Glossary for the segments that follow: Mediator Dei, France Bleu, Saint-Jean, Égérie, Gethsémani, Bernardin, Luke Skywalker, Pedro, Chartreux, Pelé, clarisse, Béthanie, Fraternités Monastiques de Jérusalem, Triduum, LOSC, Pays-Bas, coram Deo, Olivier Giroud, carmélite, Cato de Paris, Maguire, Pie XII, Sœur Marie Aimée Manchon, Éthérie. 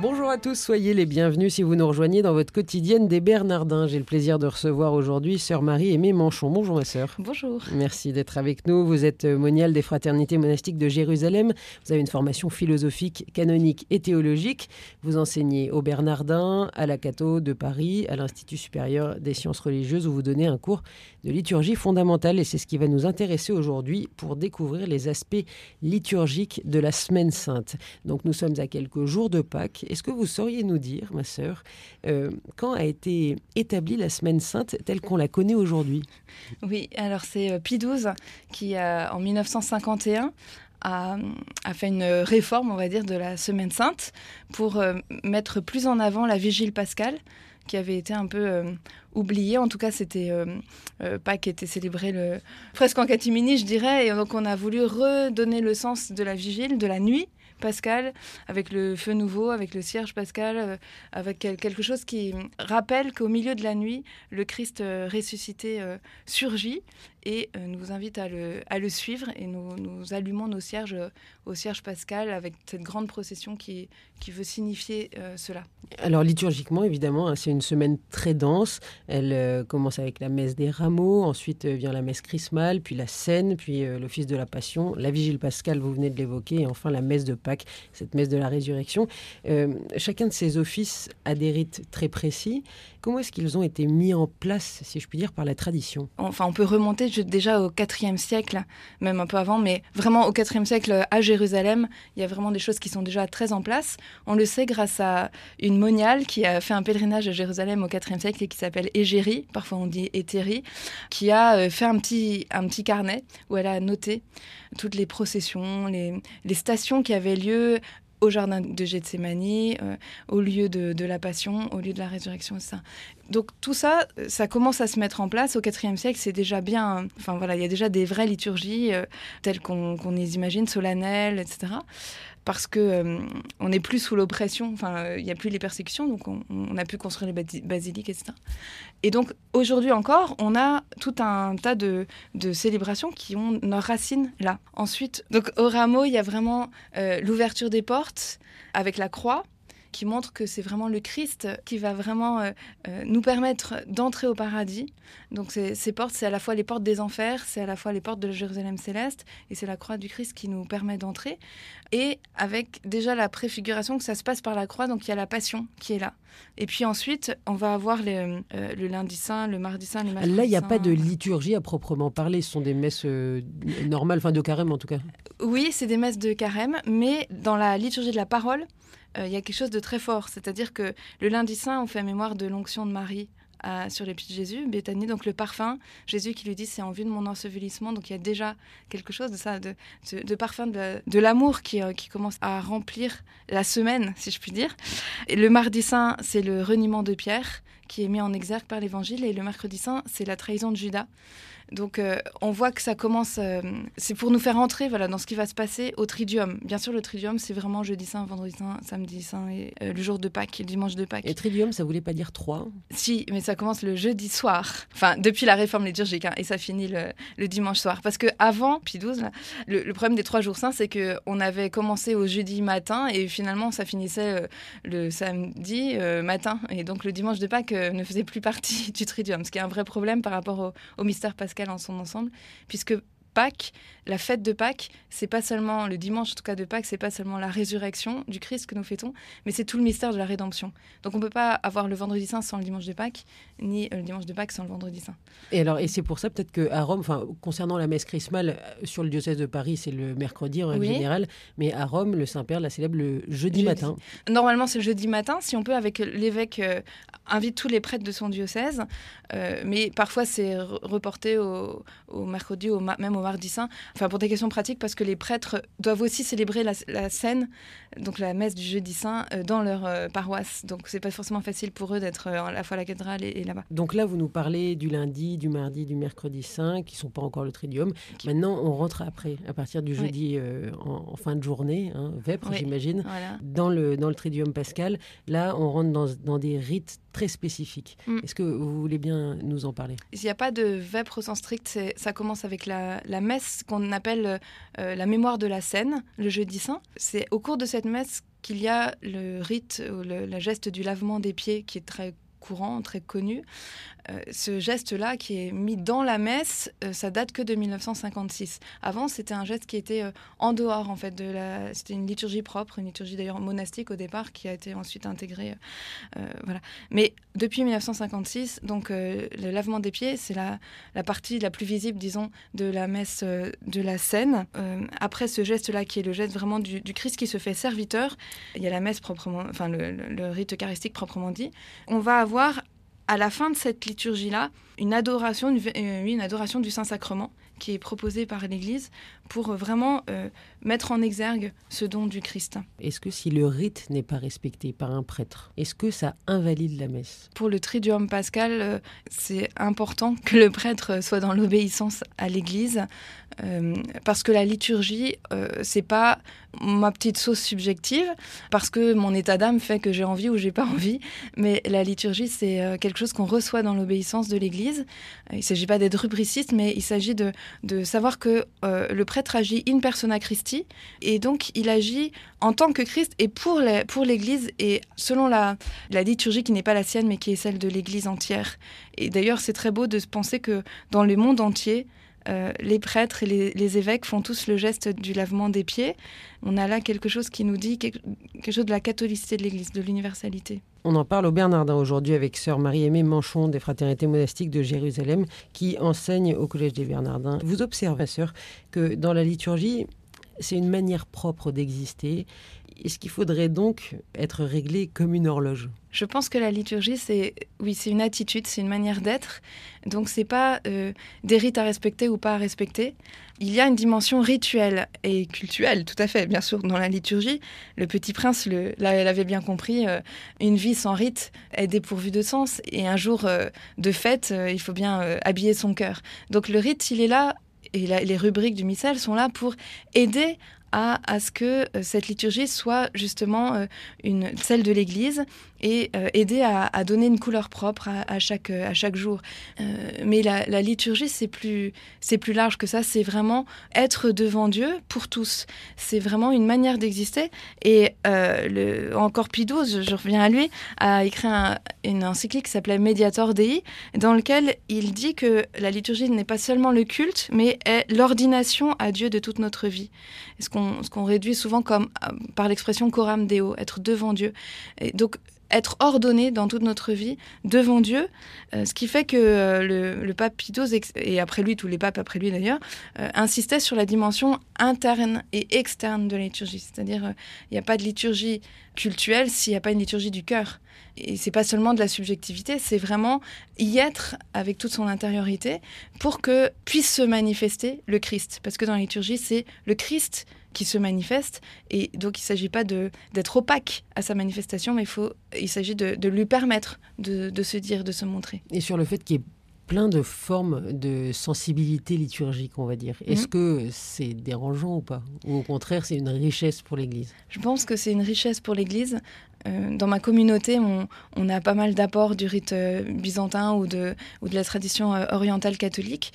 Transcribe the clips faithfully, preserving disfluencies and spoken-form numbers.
Bonjour à tous, soyez les bienvenus si vous nous rejoignez dans votre quotidienne des Bernardins. J'ai le plaisir de recevoir aujourd'hui Sœur Marie Aimée Manchon. Bonjour ma sœur. Bonjour. Merci d'être avec nous. Vous êtes moniale des Fraternités Monastiques de Jérusalem. Vous avez une formation philosophique, canonique et théologique. Vous enseignez aux Bernardins, à la Cato de Paris, à l'Institut supérieur des sciences religieuses où vous donnez un cours de liturgie fondamentale. Et c'est ce qui va nous intéresser aujourd'hui pour découvrir les aspects liturgiques de la Semaine Sainte. Donc nous sommes à quelques jours de Pâques. Est-ce que vous sauriez nous dire, ma sœur, euh, quand a été établie la Semaine Sainte telle qu'on la connaît aujourd'hui? Oui, alors c'est euh, Pie douze qui, a, en mille neuf cent cinquante et un, a, a fait une réforme, on va dire, de la Semaine Sainte pour euh, mettre plus en avant la Vigile pascale, qui avait été un peu euh, oubliée. En tout cas, c'était euh, euh, Pâques était célébré le... presque en catimini, je dirais. Et donc, on a voulu redonner le sens de la Vigile, de la nuit pascal, avec le feu nouveau, avec le cierge pascal, euh, avec quelque chose qui rappelle qu'au milieu de la nuit, le Christ euh, ressuscité euh, surgit et euh, nous invite à le, à le suivre. Et nous, nous allumons nos cierges euh, au cierge pascal avec cette grande procession qui, qui veut signifier euh, cela. Alors liturgiquement, évidemment, hein, c'est une semaine très dense. Elle euh, commence avec la messe des rameaux, ensuite euh, vient la messe chrismale, puis la scène, puis euh, l'office de la passion, la vigile pascale, vous venez de l'évoquer, et enfin la messe de Pâques, cette messe de la résurrection. Euh, chacun de ces offices a des rites très précis. Comment est-ce qu'ils ont été mis en place, si je puis dire, par la tradition? Enfin, on peut remonter déjà au quatrième siècle, même un peu avant, mais vraiment au quatrième siècle à Jérusalem, il y a vraiment des choses qui sont déjà très en place. On le sait grâce à une moniale qui a fait un pèlerinage à Jérusalem au quatrième siècle et qui s'appelle Égérie, parfois on dit Éthérie, qui a fait un petit, un petit carnet où elle a noté toutes les processions, les, les stations qui avaient lieu au jardin de Gethsémani, euh, au lieu de, de la Passion, au lieu de la Résurrection, et cetera. Donc tout ça, ça commence à se mettre en place. Au quatrième siècle, c'est déjà bien... Enfin voilà, il y a déjà des vraies liturgies euh, telles qu'on, qu'on les imagine, solennelles, et cetera. Parce qu'on euh, n'est plus sous l'oppression, enfin il euh, n'y a plus les persécutions, donc on, on a pu construire les basiliques, et cetera. Et donc aujourd'hui encore, on a tout un tas de, de célébrations qui ont nos racines là. Ensuite, donc au rameau, il y a vraiment euh, l'ouverture des portes avec la croix, qui montre que c'est vraiment le Christ qui va vraiment euh, euh, nous permettre d'entrer au paradis. Donc c'est, ces portes, c'est à la fois les portes des enfers, c'est à la fois les portes de Jérusalem céleste, et c'est la croix du Christ qui nous permet d'entrer. Et avec déjà la préfiguration que ça se passe par la croix, donc il y a la passion qui est là. Et puis ensuite, on va avoir les, euh, le lundi saint, le mardi saint, le mercredi saint. Là, il n'y a pas de liturgie à proprement parler, ce sont des messes euh, normales, enfin de carême en tout cas. Oui, c'est des messes de carême, mais dans la liturgie de la parole, il y a quelque chose de très fort, c'est-à-dire que le lundi saint, on fait mémoire de l'onction de Marie à, sur les pieds de Jésus, Béthanie, donc le parfum, Jésus qui lui dit « c'est en vue de mon ensevelissement », donc il y a déjà quelque chose de ça, de, de, de parfum de, de l'amour qui, euh, qui commence à remplir la semaine, si je puis dire. Et le mardi saint, c'est le reniement de Pierre, qui est mis en exergue par l'Évangile, et le mercredi saint, c'est la trahison de Judas. Donc euh, on voit que ça commence, euh, c'est pour nous faire entrer voilà, dans ce qui va se passer au Triduum. Bien sûr, le Triduum, c'est vraiment jeudi saint, vendredi saint, samedi saint, et euh, le jour de Pâques, le dimanche de Pâques. Et Triduum, ça voulait pas dire trois? Si, mais ça commence le jeudi soir, enfin depuis la réforme liturgique, hein, et ça finit le, le dimanche soir. Parce qu'avant, Pie douze, là, le, le problème des trois jours saints, c'est qu'on avait commencé au jeudi matin, et finalement ça finissait euh, le samedi euh, matin. Et donc le dimanche de Pâques euh, ne faisait plus partie du Triduum, ce qui est un vrai problème par rapport au, au mystère pascal en son ensemble, puisque Pâques, la fête de Pâques, c'est pas seulement le dimanche en tout cas de Pâques, c'est pas seulement la résurrection du Christ que nous fêtons, mais c'est tout le mystère de la rédemption. Donc on peut pas avoir le vendredi saint sans le dimanche de Pâques, ni le dimanche de Pâques sans le vendredi saint. Et alors, et c'est pour ça peut-être que à Rome, enfin concernant la messe chrismale sur le diocèse de Paris, c'est le mercredi en oui. général, mais à Rome, le Saint-Père la célèbre le jeudi, jeudi matin. Normalement, c'est le jeudi matin. Si on peut, avec l'évêque euh, invite tous les prêtres de son diocèse, euh, mais parfois c'est reporté au, au mercredi, au, même au Wardissin, enfin pour des questions pratiques, parce que les prêtres doivent aussi célébrer la, la scène, donc la messe du jeudi saint, euh, dans leur euh, paroisse. Donc c'est pas forcément facile pour eux d'être euh, à la fois à la cathédrale et, et là-bas. Donc là, vous nous parlez du lundi, du mardi, du mercredi saint, qui sont pas encore le Triduum. Qui... Maintenant, on rentre après, à partir du jeudi, oui. euh, en, en fin de journée, hein, vêpres, oui. j'imagine, voilà. dans, le, dans le Triduum pascal. Là, on rentre dans, dans des rites très spécifiques. Mm. Est-ce que vous voulez bien nous en parler ? Il n'y a pas de vêpres au sens strict, c'est, ça commence avec la, la messe qu'on appelle euh, la mémoire de la scène, le jeudi saint. C'est au cours de cette messe qu'il y a le rite, le, la geste du lavement des pieds qui est très courant, très connu. Euh, ce geste-là qui est mis dans la messe, euh, ça date que de mille neuf cent cinquante-six. Avant, c'était un geste qui était euh, en dehors, en fait, de la... C'était une liturgie propre, une liturgie d'ailleurs monastique au départ, qui a été ensuite intégrée. Euh, voilà. Mais depuis mille neuf cent cinquante-six, donc euh, le lavement des pieds, c'est la, la partie la plus visible, disons, de la messe euh, de la scène. Euh, après ce geste-là, qui est le geste vraiment du, du Christ qui se fait serviteur, il y a la messe proprement, enfin le, le, le rite eucharistique proprement dit. On va avoir à la fin de cette liturgie-là, une adoration, une, euh, une adoration du Saint-Sacrement qui est proposée par l'Église pour vraiment euh, mettre en exergue ce don du Christ. Est-ce que si le rite n'est pas respecté par un prêtre, est-ce que ça invalide la messe ? Pour le Triduum pascal, euh, c'est important que le prêtre soit dans l'obéissance à l'Église euh, parce que la liturgie, euh, c'est pas ma petite sauce subjective parce que mon état d'âme fait que j'ai envie ou j'ai pas envie, mais la liturgie, c'est euh, quelque chose qu'on reçoit dans l'obéissance de l'Église. Il ne s'agit pas d'être rubriciste, mais il s'agit de, de savoir que euh, le prêtre agit in persona Christi, et donc il agit en tant que Christ et pour, les, pour l'Église, et selon la, la liturgie qui n'est pas la sienne, mais qui est celle de l'Église entière. Et d'ailleurs, c'est très beau de penser que dans le monde entier, Euh, les prêtres et les, les évêques font tous le geste du lavement des pieds. On a là quelque chose qui nous dit quelque, quelque chose de la catholicité de l'Église, de l'universalité. On en parle au Bernardin aujourd'hui avec Sœur Marie Aimée Manchon des Fraternités Monastiques de Jérusalem qui enseigne au Collège des Bernardins. Vous observez, Sœur, que dans la liturgie, c'est une manière propre d'exister. Est-ce qu'il faudrait donc être réglé comme une horloge ? Je pense que la liturgie, c'est, oui, c'est une attitude, c'est une manière d'être. Donc, ce n'est pas euh, des rites à respecter ou pas à respecter. Il y a une dimension rituelle et cultuelle, tout à fait, bien sûr, dans la liturgie. Le Petit Prince le, l'avait bien compris. Euh, une vie sans rite est dépourvue de sens. Et un jour euh, de fête, euh, il faut bien euh, habiller son cœur. Donc, le rite, il est là. Et la, les rubriques du missel sont là pour aider à, à ce que euh, cette liturgie soit justement euh, une, celle de l'Église et euh, aider à, à donner une couleur propre à, à, chaque, à chaque jour. Euh, mais la, la liturgie, c'est plus, c'est plus large que ça. C'est vraiment être devant Dieu pour tous. C'est vraiment une manière d'exister. Et euh, le, encore Pie douze, je reviens à lui, a écrit un, une encyclique qui s'appelait Mediator Dei, dans lequel il dit que la liturgie n'est pas seulement le culte, mais est l'ordination à Dieu de toute notre vie. Ce qu'on, ce qu'on réduit souvent comme, par l'expression coram Deo, être devant Dieu. Et donc, être ordonné dans toute notre vie devant Dieu, euh, ce qui fait que euh, le, le pape Pie douze, et après lui, tous les papes après lui d'ailleurs, euh, insistaient sur la dimension interne et externe de la liturgie. C'est-à-dire, il euh, n'y a pas de liturgie cultuelle s'il n'y a pas une liturgie du cœur. Et ce n'est pas seulement de la subjectivité, c'est vraiment y être avec toute son intériorité pour que puisse se manifester le Christ. Parce que dans la liturgie, c'est le Christ qui se manifeste, et donc il ne s'agit pas de, d'être opaque à sa manifestation, mais il, faut, il s'agit de, de lui permettre de, de se dire, de se montrer. Et sur le fait qu'il y ait plein de formes de sensibilité liturgique, on va dire. Est-ce mmh. que c'est dérangeant ou pas ? Ou au contraire, c'est une richesse pour l'Église ? Je pense que c'est une richesse pour l'Église. Euh, dans ma communauté, on, on a pas mal d'apports du rite euh, byzantin ou de, ou de la tradition euh, orientale catholique.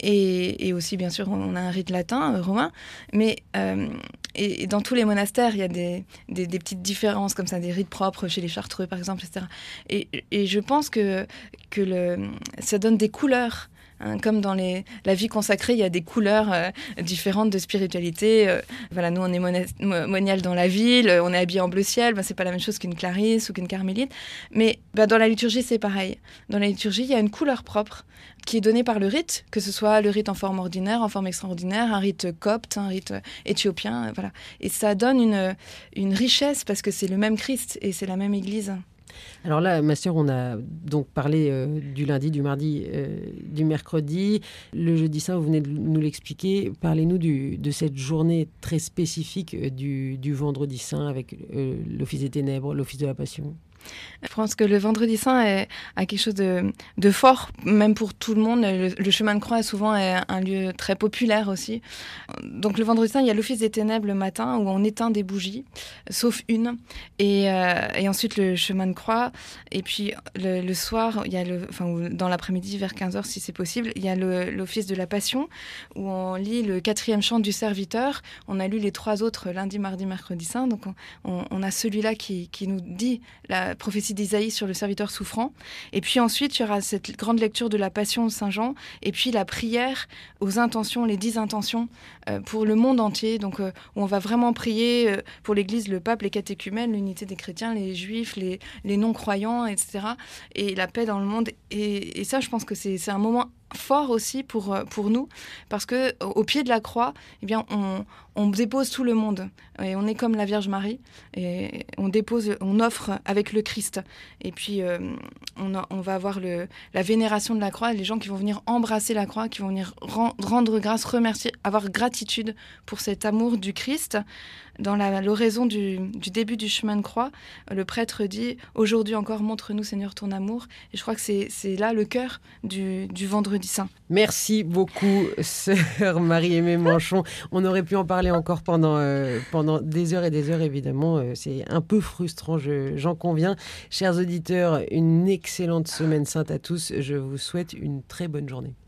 Et, et aussi, bien sûr, on a un rite latin, euh, romain, mais euh, et, et dans tous les monastères, il y a des, des, des petites différences comme ça, des rites propres chez les Chartreux, par exemple, et cetera. Et, et je pense que, que le, ça donne des couleurs. Hein, comme dans les, la vie consacrée, il y a des couleurs euh, différentes de spiritualité. Euh, voilà, nous, on est mona- monial dans la ville, on est habillé en bleu ciel. Ben, c'est pas la même chose qu'une clarisse ou qu'une carmélite. Mais ben, dans la liturgie, c'est pareil. Dans la liturgie, il y a une couleur propre qui est donnée par le rite, que ce soit le rite en forme ordinaire, en forme extraordinaire, un rite copte, un rite éthiopien. Voilà. Et ça donne une, une richesse parce que c'est le même Christ et c'est la même Église. Alors là, ma sœur, on a donc parlé euh, du lundi, du mardi, euh, du mercredi. Le jeudi saint, vous venez de nous l'expliquer. Parlez-nous du, de cette journée très spécifique du, du vendredi saint avec euh, l'office des ténèbres, l'office de la passion. Je pense que le vendredi saint a quelque chose de, de fort, même pour tout le monde. Le, le chemin de croix est souvent un lieu très populaire aussi. Donc le vendredi saint, il y a l'office des ténèbres le matin où on éteint des bougies, sauf une. Et, euh, et ensuite le chemin de croix. Et puis le, le soir, il y a le, enfin, dans l'après-midi, vers quinze heures si c'est possible, il y a le, l'office de la Passion où on lit le quatrième chant du serviteur. On a lu les trois autres lundi, mardi, mercredi saint. Donc on, on, on a celui-là qui, qui nous dit... la prophétie d'Isaïe sur le serviteur souffrant. Et puis ensuite, il y aura cette grande lecture de la Passion de Saint-Jean et puis la prière aux intentions, les dix intentions euh, pour le monde entier. Donc, euh, où on va vraiment prier euh, pour l'Église, le pape, les catéchumènes, l'unité des chrétiens, les juifs, les, les non-croyants, et cetera. Et la paix dans le monde. Et, et ça, je pense que c'est, c'est un moment fort aussi pour, pour nous, parce que au pied de la croix, eh bien, on, on dépose tout le monde. Et on est comme la Vierge Marie, et on dépose, on offre avec le Christ. Et puis, euh, on, a, on va avoir le, la vénération de la croix, les gens qui vont venir embrasser la croix, qui vont venir rend, rendre grâce, remercier, avoir gratitude pour cet amour du Christ. Dans la, l'oraison du, du début du chemin de croix, le prêtre dit « Aujourd'hui encore, montre-nous, Seigneur, ton amour ». Et je crois que c'est, c'est là le cœur du, du vendredi saint. Merci beaucoup, sœur Marie Aimée Manchon. On aurait pu en parler encore pendant, euh, pendant des heures et des heures, évidemment. Euh, c'est un peu frustrant, je, j'en conviens. Chers auditeurs, une excellente semaine sainte à tous. Je vous souhaite une très bonne journée.